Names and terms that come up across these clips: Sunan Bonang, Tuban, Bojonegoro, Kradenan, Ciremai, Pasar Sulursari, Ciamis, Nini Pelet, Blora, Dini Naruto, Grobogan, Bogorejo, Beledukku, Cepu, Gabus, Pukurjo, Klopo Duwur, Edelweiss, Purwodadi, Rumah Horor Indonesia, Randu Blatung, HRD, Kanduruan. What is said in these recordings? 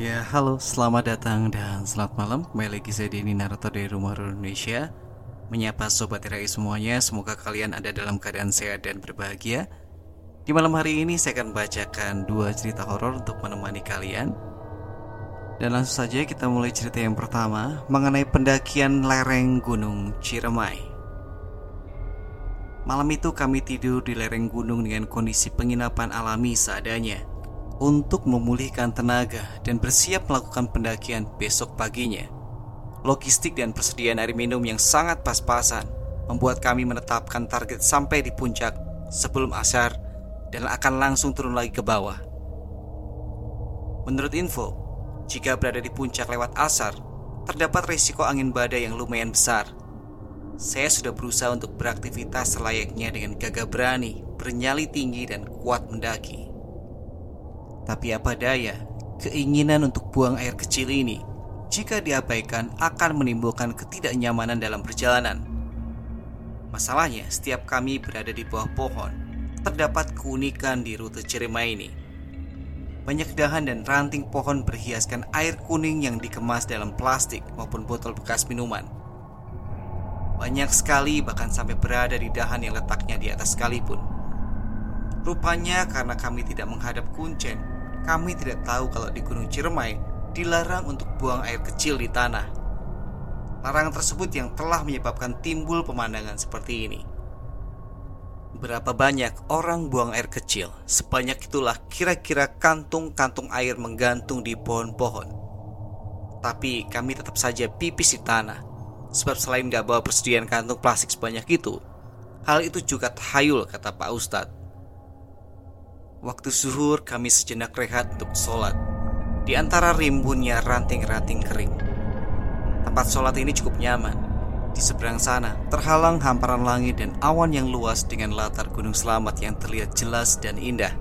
Ya halo, selamat datang dan selamat malam. Kembali lagi saya Dini Naruto dari Rumah Horor Indonesia, menyapa Sobat Rai semuanya. Semoga kalian ada dalam keadaan sehat dan berbahagia. Di malam hari ini saya akan bacakan 2 cerita horor untuk menemani kalian. Dan langsung saja kita mulai cerita yang pertama, mengenai pendakian lereng gunung Ciremai. Malam itu kami tidur di lereng gunung dengan kondisi penginapan alami seadanya, untuk memulihkan tenaga dan bersiap melakukan pendakian besok paginya. Logistik dan persediaan air minum yang sangat pas-pasan membuat kami menetapkan target sampai di puncak sebelum asar dan akan langsung turun lagi ke bawah. Menurut info, jika berada di puncak lewat asar, terdapat risiko angin badai yang lumayan besar. Saya sudah berusaha untuk beraktivitas selayaknya dengan gagah berani, bernyali tinggi dan kuat mendaki. Tapi apa daya, keinginan untuk buang air kecil ini jika diabaikan akan menimbulkan ketidaknyamanan dalam perjalanan. Masalahnya, setiap kami berada di bawah pohon, terdapat keunikan di rute Ciremai ini. Banyak dahan dan ranting pohon berhiaskan air kuning yang dikemas dalam plastik maupun botol bekas minuman. Banyak sekali, bahkan sampai berada di dahan yang letaknya di atas sekalipun. Rupanya karena kami tidak menghadap kuncen, kami tidak tahu kalau di Gunung Ciremai dilarang untuk buang air kecil di tanah. Larangan tersebut yang telah menyebabkan timbul pemandangan seperti ini. Berapa banyak orang buang air kecil, sebanyak itulah kira-kira kantung-kantung air menggantung di pohon-pohon. Tapi kami tetap saja pipis di tanah, sebab selain tidak bawa persediaan kantung plastik sebanyak itu, hal itu juga tahayul, kata Pak Ustadz. Waktu zuhur kami sejenak rehat untuk sholat. Di antara rimbunnya ranting-ranting kering, tempat sholat ini cukup nyaman. Di seberang sana terhalang hamparan langit dan awan yang luas dengan latar Gunung Selamat yang terlihat jelas dan indah.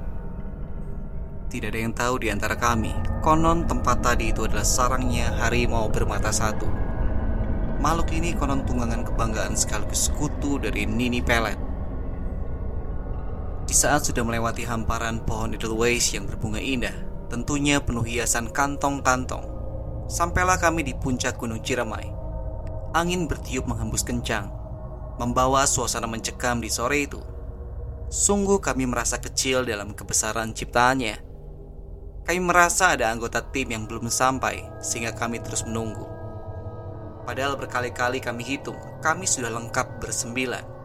Tidak ada yang tahu di antara kami, konon tempat tadi itu adalah sarangnya harimau bermata satu. Makhluk ini konon tunggangan kebanggaan sekaligus sekutu dari Nini Pelet. Di saat sudah melewati hamparan pohon Edelweiss yang berbunga indah, tentunya penuh hiasan kantong-kantong, sampailah kami di puncak Gunung Ciremai. Angin bertiup menghembus kencang, membawa suasana mencekam di sore itu. Sungguh kami merasa kecil dalam kebesaran ciptaannya. Kami merasa ada anggota tim yang belum sampai, sehingga kami terus menunggu. Padahal berkali-kali kami hitung, kami sudah lengkap bersembilan.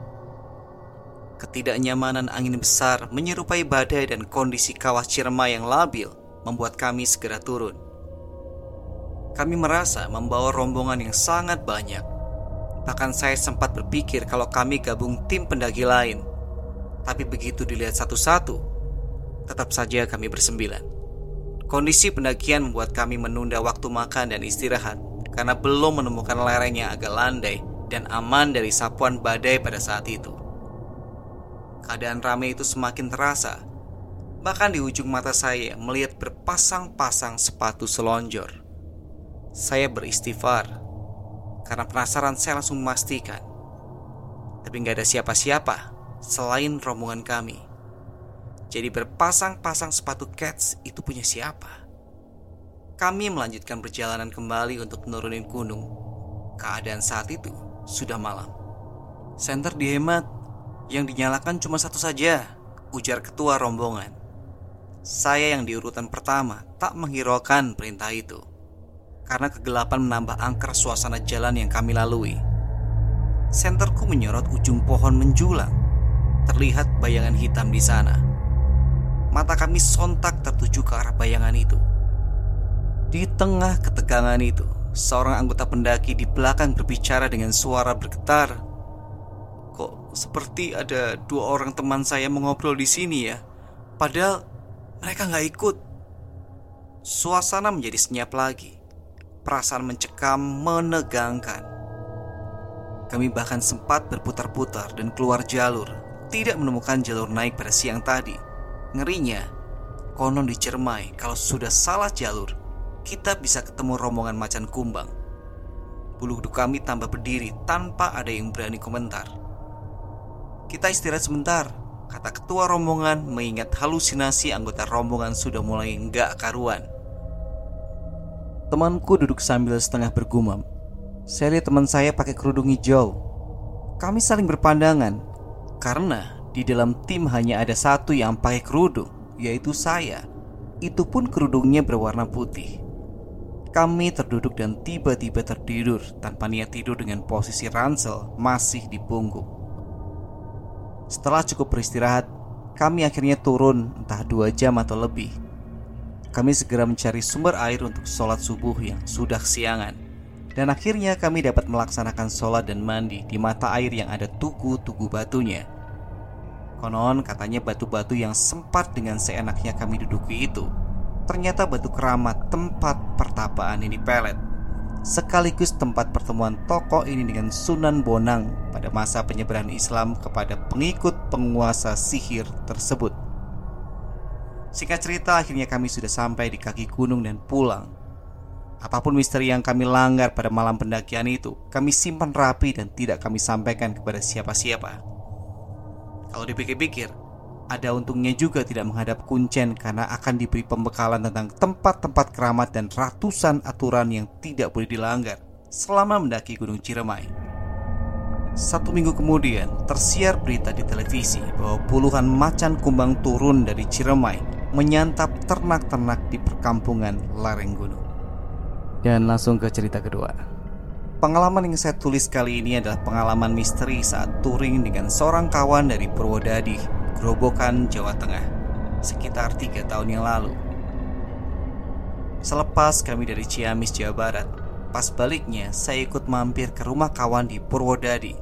Ketidaknyamanan angin besar menyerupai badai dan kondisi kawah Ciremai yang labil membuat kami segera turun. Kami merasa membawa rombongan yang sangat banyak. Bahkan saya sempat berpikir kalau kami gabung tim pendaki lain. Tapi begitu dilihat satu-satu, tetap saja kami bersembilan. Kondisi pendakian membuat kami menunda waktu makan dan istirahat karena belum menemukan lereng yang agak landai dan aman dari sapuan badai pada saat itu. Keadaan ramai itu semakin terasa. Bahkan di ujung mata saya melihat berpasang-pasang sepatu selonjor. Saya beristighfar. Karena penasaran saya langsung memastikan. Tapi gak ada siapa-siapa selain rombongan kami. Jadi berpasang-pasang sepatu cats itu punya siapa? Kami melanjutkan perjalanan kembali untuk menurunin gunung. Keadaan saat itu sudah malam. Senter dihemat. Yang dinyalakan cuma satu saja, ujar ketua rombongan. Saya yang diurutan pertama tak menghiraukan perintah itu, karena kegelapan menambah angker suasana jalan yang kami lalui. Senterku menyorot ujung pohon menjulang. Terlihat bayangan hitam di sana. Mata kami sontak tertuju ke arah bayangan itu. Di tengah ketegangan itu, seorang anggota pendaki di belakang berbicara dengan suara bergetar. Kok seperti ada 2 orang teman saya mengobrol di sini ya? Padahal mereka gak ikut. Suasana menjadi senyap lagi. Perasaan mencekam menegangkan. Kami bahkan sempat berputar-putar dan keluar jalur. Tidak menemukan jalur naik pada siang tadi. Ngerinya, konon di Ciremai kalau sudah salah jalur, kita bisa ketemu rombongan macan kumbang. Bulu kuduk kami tambah berdiri tanpa ada yang berani komentar. Kita istirahat sebentar, kata ketua rombongan mengingat halusinasi anggota rombongan sudah mulai enggak karuan. Temanku duduk sambil setengah bergumam. Saya lihat teman saya pakai kerudung hijau. Kami saling berpandangan karena di dalam tim hanya ada satu yang pakai kerudung, yaitu saya. Itu pun kerudungnya berwarna putih. Kami terduduk dan tiba-tiba tertidur tanpa niat tidur dengan posisi ransel masih di punggung. Setelah cukup beristirahat, kami akhirnya turun entah 2 jam atau lebih. Kami segera mencari sumber air untuk sholat subuh yang sudah kesiangan. Dan akhirnya kami dapat melaksanakan sholat dan mandi di mata air yang ada tugu-tugu batunya. Konon katanya batu-batu yang sempat dengan seenaknya kami duduki itu ternyata batu keramat tempat pertapaan Nini Pelet, sekaligus tempat pertemuan tokoh ini dengan Sunan Bonang pada masa penyebaran Islam kepada pengikut penguasa sihir tersebut. Singkat cerita, akhirnya kami sudah sampai di kaki gunung dan pulang. Apapun misteri yang kami langgar pada malam pendakian itu, kami simpan rapi dan tidak kami sampaikan kepada siapa-siapa. Kalau dipikir-pikir, ada untungnya juga tidak menghadap kuncen karena akan diberi pembekalan tentang tempat-tempat keramat dan ratusan aturan yang tidak boleh dilanggar selama mendaki Gunung Ciremai. 1 minggu kemudian, tersiar berita di televisi bahwa puluhan macan kumbang turun dari Ciremai menyantap ternak-ternak di perkampungan lereng gunung. Dan langsung ke cerita kedua. Pengalaman yang saya tulis kali ini adalah pengalaman misteri saat touring dengan seorang kawan dari Purwodadi, Grobogan, Jawa Tengah, sekitar 3 tahun yang lalu. Selepas kami dari Ciamis, Jawa Barat, pas baliknya saya ikut mampir ke rumah kawan di Purwodadi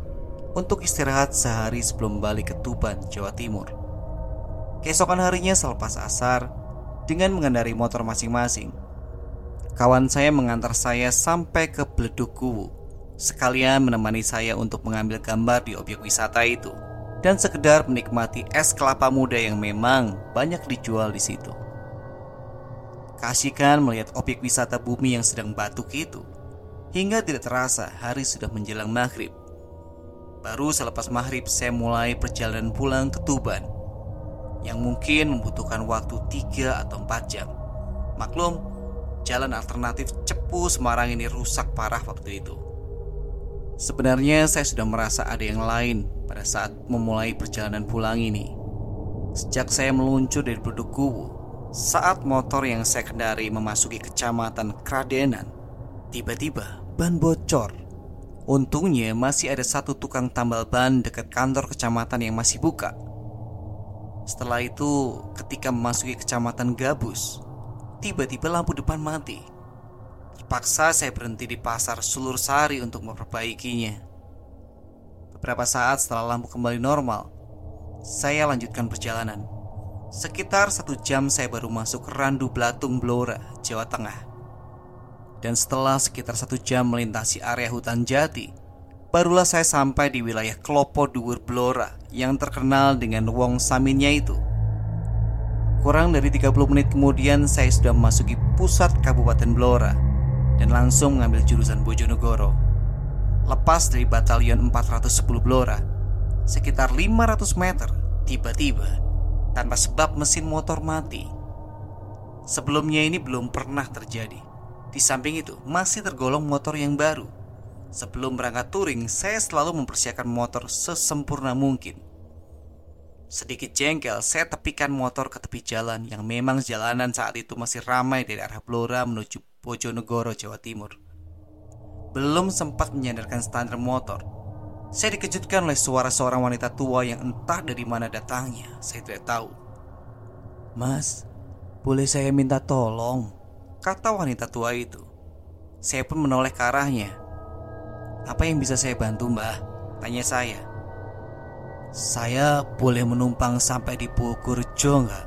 untuk istirahat sehari sebelum balik ke Tuban, Jawa Timur. Keesokan harinya selepas asar, dengan mengendarai motor masing-masing, kawan saya mengantar saya sampai ke Beledukku, sekalian menemani saya untuk mengambil gambar di objek wisata itu dan sekedar menikmati es kelapa muda yang memang banyak dijual di situ. Kasihkan melihat objek wisata bumi yang sedang batuk itu, hingga tidak terasa hari sudah menjelang maghrib. Baru selepas maghrib saya mulai perjalanan pulang ke Tuban, yang mungkin membutuhkan waktu 3 atau 4 jam. Maklum, jalan alternatif Cepu Semarang ini rusak parah waktu itu. Sebenarnya saya sudah merasa ada yang lain pada saat memulai perjalanan pulang ini. Sejak saya meluncur dari Beledukku, saat motor yang saya kendari memasuki kecamatan Kradenan, tiba-tiba ban bocor. Untungnya masih ada satu tukang tambal ban dekat kantor kecamatan yang masih buka. Setelah itu, ketika memasuki kecamatan Gabus, tiba-tiba lampu depan mati. Dipaksa saya berhenti di Pasar Sulursari untuk memperbaikinya. Beberapa saat setelah lampu kembali normal, saya lanjutkan perjalanan. Sekitar 1 jam saya baru masuk Randu Blatung, Blora, Jawa Tengah. Dan setelah sekitar 1 jam melintasi area hutan jati, barulah saya sampai di wilayah Klopo Duwur Blora yang terkenal dengan wong saminnya itu. Kurang dari 30 menit kemudian saya sudah memasuki pusat Kabupaten Blora dan langsung mengambil jurusan Bojonegoro. Lepas dari batalion 410 Blora, sekitar 500 meter, tiba-tiba tanpa sebab mesin motor mati. Sebelumnya ini belum pernah terjadi. Di samping itu, masih tergolong motor yang baru. Sebelum berangkat touring, saya selalu mempersiapkan motor sesempurna mungkin. Sedikit jengkel, saya tepikan motor ke tepi jalan yang memang jalanan saat itu masih ramai dari arah Blora menuju Pojo Negoro, Jawa Timur. Belum sempat menyandarkan standar motor, saya dikejutkan oleh suara seorang wanita tua yang entah dari mana datangnya, saya tidak tahu. "Mas, boleh saya minta tolong?" kata wanita tua itu. Saya pun menoleh ke arahnya. "Apa yang bisa saya bantu, Mbah?" tanya saya. "Saya boleh menumpang sampai di Pukurjo nggak?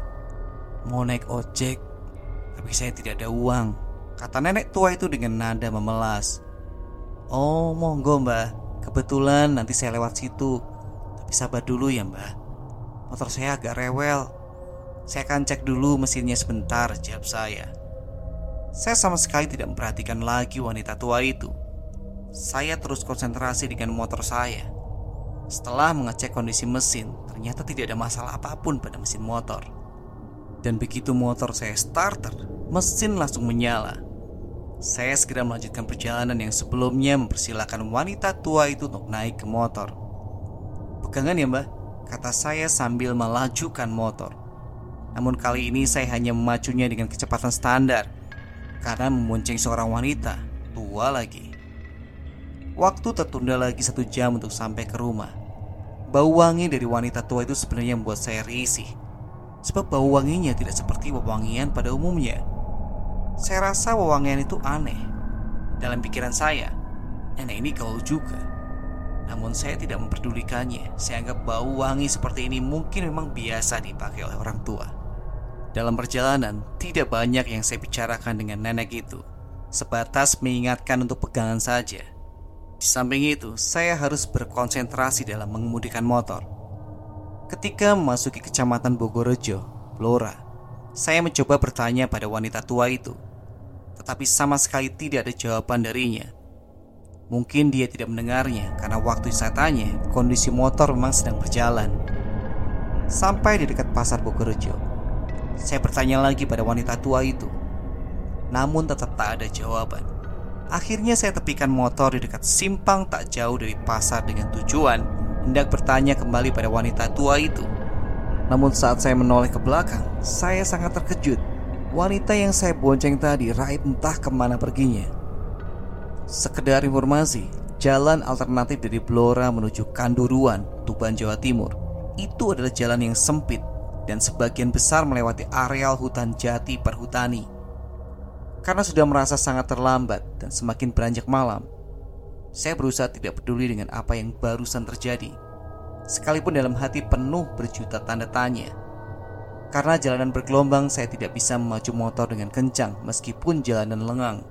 Mau naik ojek, tapi saya tidak ada uang," kata nenek tua itu dengan nada memelas. "Oh, monggo, Mbah. Kebetulan nanti saya lewat situ. Tapi sabar dulu ya, Mbah. Motor saya agak rewel. Saya akan cek dulu mesinnya sebentar," jawab saya. Saya sama sekali tidak memperhatikan lagi wanita tua itu. Saya terus konsentrasi dengan motor saya. Setelah mengecek kondisi mesin, ternyata tidak ada masalah apapun pada mesin motor. Dan begitu motor saya starter, mesin langsung menyala. Saya segera melanjutkan perjalanan yang sebelumnya mempersilahkan wanita tua itu untuk naik ke motor. "Pegangan ya mbah," kata saya sambil melajukan motor. Namun kali ini saya hanya memacunya dengan kecepatan standar karena membonceng seorang wanita tua lagi. Waktu tertunda lagi 1 jam untuk sampai ke rumah. Bau wangi dari wanita tua itu sebenarnya membuat saya risih, sebab bau wanginya tidak seperti wewangian pada umumnya. Saya rasa wewangian itu aneh. Dalam pikiran saya, nenek ini gaul juga. Namun saya tidak memperdulikannya. Saya anggap bau wangi seperti ini mungkin memang biasa dipakai oleh orang tua. Dalam perjalanan, tidak banyak yang saya bicarakan dengan nenek itu. Sebatas mengingatkan untuk pegangan saja. Di samping itu, saya harus berkonsentrasi dalam mengemudikan motor. Ketika memasuki kecamatan Bogorejo, Blora, saya mencoba bertanya pada wanita tua itu, tetapi sama sekali tidak ada jawaban darinya. Mungkin dia tidak mendengarnya, karena waktu saya tanya, kondisi motor memang sedang berjalan. Sampai di dekat pasar Bogorejo, saya bertanya lagi pada wanita tua itu, namun tetap tak ada jawaban. Akhirnya saya tepikan motor di dekat simpang tak jauh dari pasar dengan tujuan hendak bertanya kembali pada wanita tua itu. Namun saat saya menoleh ke belakang, saya sangat terkejut. Wanita yang saya bonceng tadi raib entah kemana perginya. Sekedar informasi, jalan alternatif dari Blora menuju Kanduruan, Tuban, Jawa Timur, itu adalah jalan yang sempit dan sebagian besar melewati areal hutan jati perhutani. Karena sudah merasa sangat terlambat dan semakin beranjak malam, saya berusaha tidak peduli dengan apa yang barusan terjadi, sekalipun dalam hati penuh berjuta tanda tanya. Karena jalanan bergelombang, saya tidak bisa memacu motor dengan kencang meskipun jalanan lengang.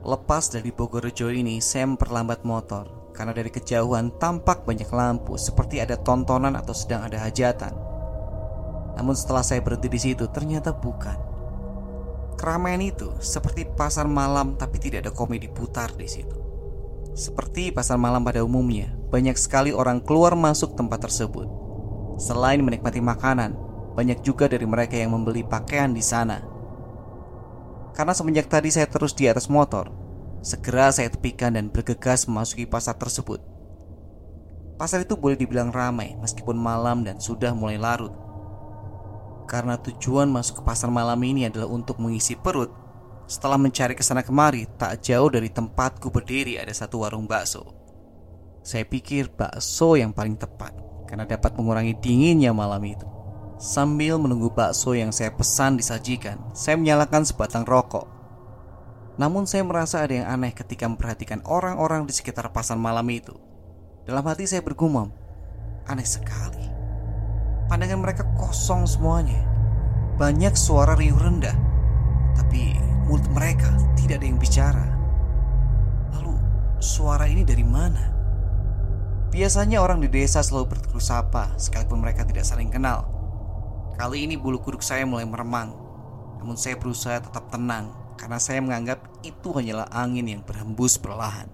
Lepas dari Bogorejo ini, saya memperlambat motor karena dari kejauhan tampak banyak lampu seperti ada tontonan atau sedang ada hajatan. Namun setelah saya berhenti di situ, ternyata bukan. Keramaian itu seperti pasar malam, tapi tidak ada komedi putar di situ. Seperti pasar malam pada umumnya, banyak sekali orang keluar masuk tempat tersebut. Selain menikmati makanan, banyak juga dari mereka yang membeli pakaian di sana. Karena semenjak tadi saya terus di atas motor, segera saya tepikan dan bergegas memasuki pasar tersebut. Pasar itu boleh dibilang ramai meskipun malam dan sudah mulai larut. Karena tujuan masuk ke pasar malam ini adalah untuk mengisi perut, setelah mencari kesana kemari, tak jauh dari tempatku berdiri ada satu warung bakso. Saya pikir bakso yang paling tepat karena dapat mengurangi dinginnya malam itu. Sambil menunggu bakso yang saya pesan disajikan, saya menyalakan sebatang rokok. Namun saya merasa ada yang aneh ketika memperhatikan orang-orang di sekitar pasar malam itu. Dalam hati saya bergumam, aneh sekali. Pandangan mereka kosong semuanya. Banyak suara riuh rendah, tapi mulut mereka tidak ada yang bicara. Lalu suara ini dari mana? Biasanya orang di desa selalu bertegur sapa, sekalipun mereka tidak saling kenal. Kali ini bulu kuduk saya mulai meremang. Namun saya berusaha tetap tenang, karena saya menganggap itu hanyalah angin yang berhembus perlahan.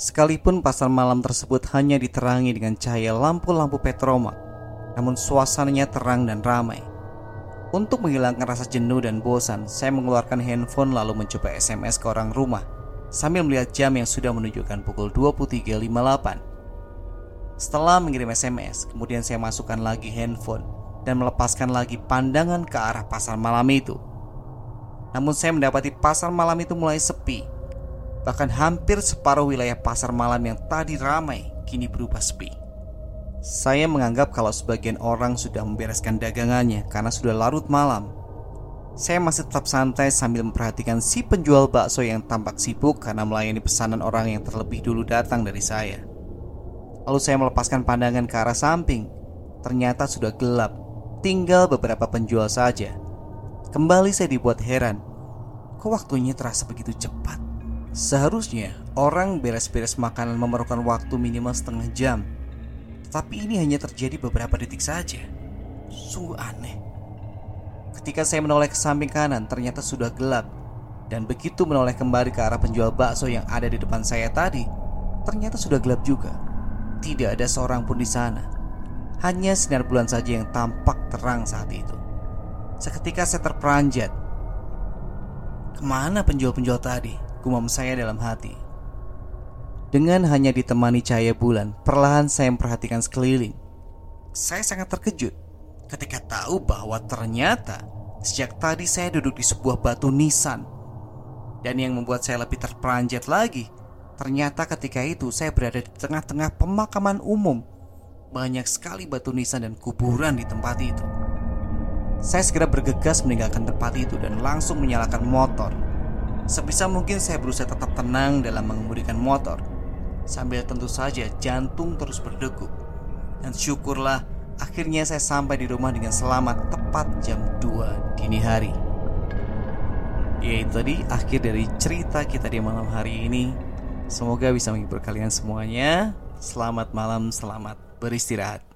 Sekalipun pasar malam tersebut hanya diterangi dengan cahaya lampu-lampu petroma, namun suasananya terang dan ramai. Untuk menghilangkan rasa jenuh dan bosan, saya mengeluarkan handphone lalu mencoba SMS ke orang rumah, sambil melihat jam yang sudah menunjukkan pukul 23.58. Setelah mengirim SMS, kemudian saya masukkan lagi handphone dan melepaskan lagi pandangan ke arah pasar malam itu. Namun saya mendapati pasar malam itu mulai sepi. Bahkan hampir separuh wilayah pasar malam yang tadi ramai kini berubah sepi. Saya menganggap kalau sebagian orang sudah membereskan dagangannya karena sudah larut malam. Saya masih tetap santai sambil memperhatikan si penjual bakso yang tampak sibuk karena melayani pesanan orang yang terlebih dulu datang dari saya. Lalu saya melepaskan pandangan ke arah samping. Ternyata sudah gelap, tinggal beberapa penjual saja. Kembali saya dibuat heran, kok waktunya terasa begitu cepat? Seharusnya orang beres-beres makanan memerlukan waktu minimal 1/2 jam, tetapi ini hanya terjadi beberapa detik saja. Sungguh aneh. Ketika saya menoleh ke samping kanan, ternyata sudah gelap. Dan begitu menoleh kembali ke arah penjual bakso yang ada di depan saya tadi, ternyata sudah gelap juga. Tidak ada seorang pun di sana. Hanya sinar bulan saja yang tampak terang saat itu. Seketika saya terperanjat. Kemana penjual-penjual tadi? Gumam saya dalam hati. Dengan hanya ditemani cahaya bulan, perlahan saya memperhatikan sekeliling. Saya sangat terkejut ketika tahu bahwa ternyata sejak tadi saya duduk di sebuah batu nisan. Dan yang membuat saya lebih terperanjat lagi, ternyata ketika itu saya berada di tengah-tengah pemakaman umum. Banyak sekali batu nisan dan kuburan di tempat itu. Saya segera bergegas meninggalkan tempat itu dan langsung menyalakan motor. Sebisa mungkin saya berusaha tetap tenang dalam mengemudikan motor, sambil tentu saja jantung terus berdegup. Dan syukurlah akhirnya saya sampai di rumah dengan selamat tepat jam 2 dini hari. Ya, itu tadi akhir dari cerita kita di malam hari ini. Semoga bisa menghibur kalian semuanya. Selamat malam, selamat beristirahat.